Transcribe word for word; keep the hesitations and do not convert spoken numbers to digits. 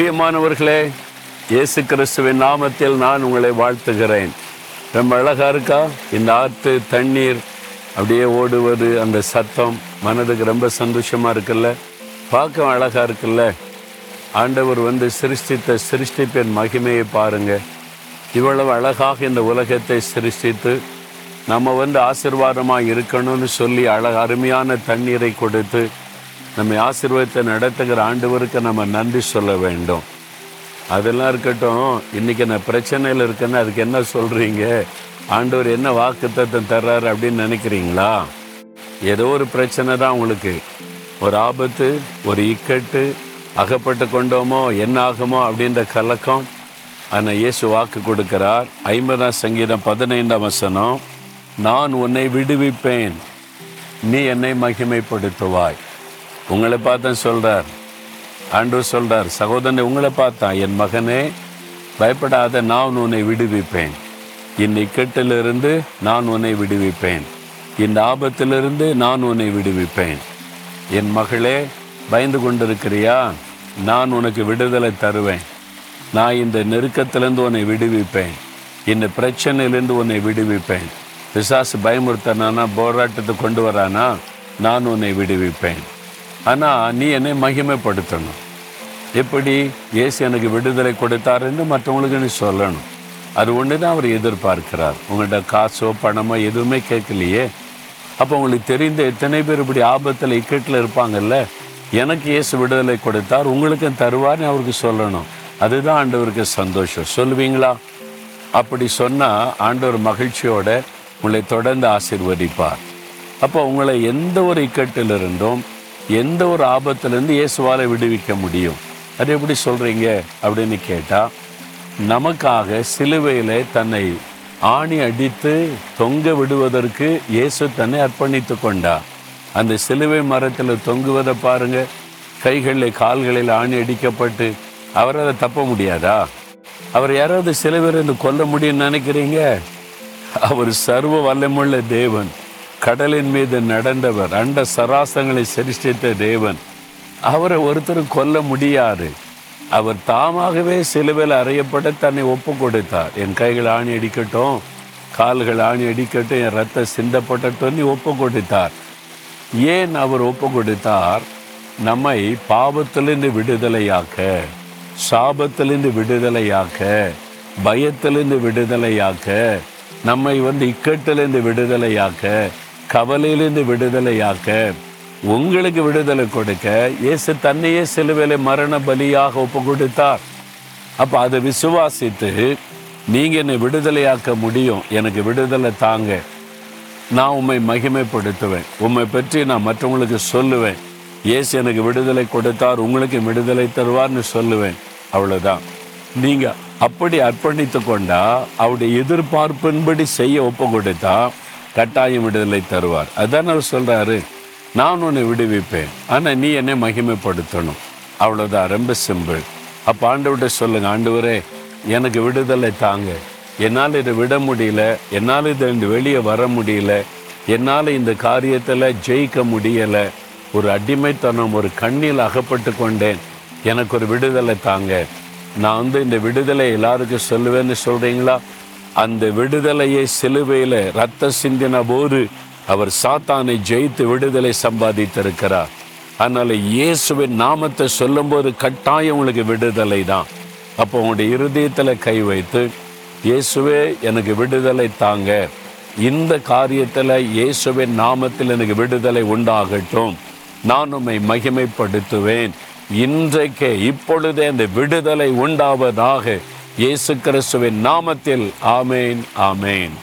பிரியமானவர்களே, இயேசு கிறிஸ்துவின் நாமத்தில் நான் உங்களை வாழ்த்துகிறேன். ரொம்ப அழகாக இருக்கா இந்த ஆற்று தண்ணீர் அப்படியே ஓடுவது, அந்த சத்தம் மனதுக்கு ரொம்ப சந்தோஷமாக இருக்குல்ல, பார்க்க அழகாக இருக்குல்ல. ஆண்டவர் வந்து சிருஷ்டித்த சிருஷ்டிப்பின் மகிமையை பாருங்கள். இவ்வளவு அழகாக இந்த உலகத்தை சிருஷ்டித்து நம்ம வந்து ஆசீர்வாதமாக இருக்கணும்னு சொல்லி அழக அருமையான தண்ணீரை கொடுத்து நம்மை ஆசீர்வாதத்தை நடத்துகிற ஆண்டவருக்கு நம்ம நன்றி சொல்ல வேண்டும். அதெல்லாம் இருக்கட்டும், இன்றைக்கி நான் பிரச்சனையில் இருக்குன்னு அதுக்கு என்ன சொல்கிறீங்க, ஆண்டவர் என்ன வாக்குத்தத்தம் தர்றாரு அப்படின்னு நினைக்கிறீங்களா? ஏதோ ஒரு பிரச்சனை தான் உங்களுக்கு, ஒரு ஆபத்து, ஒரு இக்கட்டு, அகப்பட்டு கொண்டோமோ என்ன ஆகுமோ அப்படின்ற கலக்கம். ஆனால் இயேசு வாக்கு கொடுக்கிறார். ஐம்பதாம் சங்கீதம் பதினைந்தாம் வசனம், நான் உன்னை விடுவிப்பேன், நீ என்னை மகிமைப்படுத்துவாய். உங்களை பார்த்தேன் சொல்கிறார் ஆண்டவர். சொல்கிறார் சகோதரனை, உங்களை பார்த்தான் என் மகனே, பயப்படாத, நான் உன்னை விடுவிப்பேன். இந்த இக்கட்டிலிருந்து நான் உன்னை விடுவிப்பேன், இந்த ஆபத்திலிருந்து நான் உன்னை விடுவிப்பேன். என் மகளே, பயந்து கொண்டிருக்கிறியா? நான் உனக்கு விடுதலை தருவேன். நான் இந்த நெருக்கத்திலேருந்து உன்னை விடுவிப்பேன், இந்த பிரச்சனையிலேருந்து உன்னை விடுவிப்பேன். பிசாசு பயமுறுத்தனானா, போராட்டத்தை கொண்டு வரானா, நான் உன்னை விடுவிப்பேன். ஆனால் நீ என்னை மகிமைப்படுத்தணும். எப்படி இயேசு எனக்கு விடுதலை கொடுத்தாருன்னு மற்றவங்களுக்கு நீ சொல்லணும். அது ஒன்று தான் அவர் எதிர்பார்க்கிறார். உங்கள்கிட்ட காசோ பணமோ எதுவுமே கேட்கலையே. அப்போ உங்களுக்கு தெரிந்த எத்தனை பேர் இப்படி ஆபத்தில் இக்கட்டில் இருப்பாங்கல்ல, எனக்கு இயேசு விடுதலை கொடுத்தார், உங்களுக்கும் தருவார்னு அவருக்கு சொல்லணும். அதுதான் ஆண்டவருக்கு சந்தோஷம். சொல்லுவீங்களா? அப்படி சொன்னால் ஆண்டவர் மகிழ்ச்சியோடு உங்களை தொடர்ந்து ஆசீர்வதிப்பார். அப்போ உங்களை எந்த ஒரு இக்கட்டிலிருந்தும் எந்த ஒரு ஆபத்துலேருந்து இயேசுவால் விடுவிக்க முடியும். அது எப்படி சொல்கிறீங்க அப்படின்னு கேட்டால், நமக்காக சிலுவையில் தன்னை ஆணி அடித்து தொங்க விடுவதற்கு இயேசு தன்னை அர்ப்பணித்து கொண்டார். அந்த சிலுவை மரத்தில் தொங்குவதை பாருங்கள். கைகளில் கால்களில் ஆணி அடிக்கப்பட்டு அவர் அதை தப்ப முடியாதா? அவர் யாராவது சிலுவையிலிருந்து கொல்ல முடியும்னு நினைக்கிறீங்க? அவர் சர்வ வல்லமுள்ள தேவன், கடலின் மீது நடந்தவர், அண்ட சராசங்களை சிருஷ்டித்த தேவன். அவரை ஒருத்தரும் கொல்ல முடியாது. அவர் தாமாகவே சிலுவையில் அறையப்பட தன்னை ஒப்பு கொடுத்தார். என் கைகள் ஆணி அடிக்கட்டும், கால்கள் ஆணி அடிக்கட்டும், என் ரத்த சிந்தப்படட்டும்னு ஒப்பு கொடுத்தார். ஏன் அவர் ஒப்பு கொடுத்தார்? நம்மை பாவத்திலிருந்து விடுதலையாக்க, சாபத்திலிருந்து விடுதலையாக்க, பயத்திலிருந்து விடுதலையாக்க, நம்மை வந்து இக்கட்டிலிருந்து விடுதலையாக்க, கவலையிலிருந்து விடுதலையாக்க, உங்களுக்கு விடுதலை கொடுக்க இயேசு தன்னையே சிலுவையிலே மரண பலியாக ஒப்பு கொடுத்தார். அப்போ அதை விசுவாசித்து நீங்கள் என்னை விடுதலையாக்க முடியும், எனக்கு விடுதலை தாங்க, நான் உம்மை மகிமைப்படுத்துவேன், உம்மை பற்றி நான் மற்றவங்களுக்கு சொல்லுவேன், இயேசு எனக்கு விடுதலை கொடுத்தார், உங்களுக்கு விடுதலை தருவார்னு சொல்லுவேன். அவ்வளோதான். நீங்கள் அப்படி அர்ப்பணித்து கொண்டா, அவருடைய எதிர்பார்ப்பின்படி செய்ய ஒப்பு கொடுத்தா கட்டாயம் விடுதலை தருவார். அதுதான் அவர் சொல்கிறாரு, நான் உன்னை விடுவிப்பேன், ஆனால் நீ என்னை மகிமைப்படுத்தணும். அவ்வளோதான், ரொம்ப சிம்பிள். அப்போ ஆண்டவர்கிட்ட சொல்லுங்கள், ஆண்டவரே எனக்கு விடுதலை தாங்க, என்னால் இதை விட முடியல, என்னால் இதை வெளியே வர முடியல, என்னால் இந்த காரியத்தில் ஜெயிக்க முடியலை, ஒரு அடிமைத்தனம், ஒரு கண்ணில் அகப்பட்டு கொண்டேன், எனக்கு ஒரு விடுதலை தாங்க. நான் வந்து இந்த விடுதலை எல்லாருக்கும் சொல்லுவேன்னு சொல்கிறீங்களா? அந்த விடுதலையை சிலுவையில் ரத்த சிந்தின போது அவர் சாத்தானை ஜெயித்து விடுதலை சம்பாதித்திருக்கிறார். அதனால் இயேசுவின் நாமத்தை சொல்லும்போது கட்டாயம் உங்களுக்கு விடுதலை தான். அப்போ உங்களுடைய இருதயத்தில் கை வைத்து, இயேசுவே எனக்கு விடுதலை தாங்க, இந்த காரியத்தில் இயேசுவின் நாமத்தில் எனக்கு விடுதலை உண்டாகட்டும், நான் உம்மை மகிமைப்படுத்துவேன், இன்றைக்கே இப்பொழுதே அந்த விடுதலை உண்டாவதாக, இயேசு கிறிஸ்துவின் நாமத்தில். ஆமேன், ஆமேன்.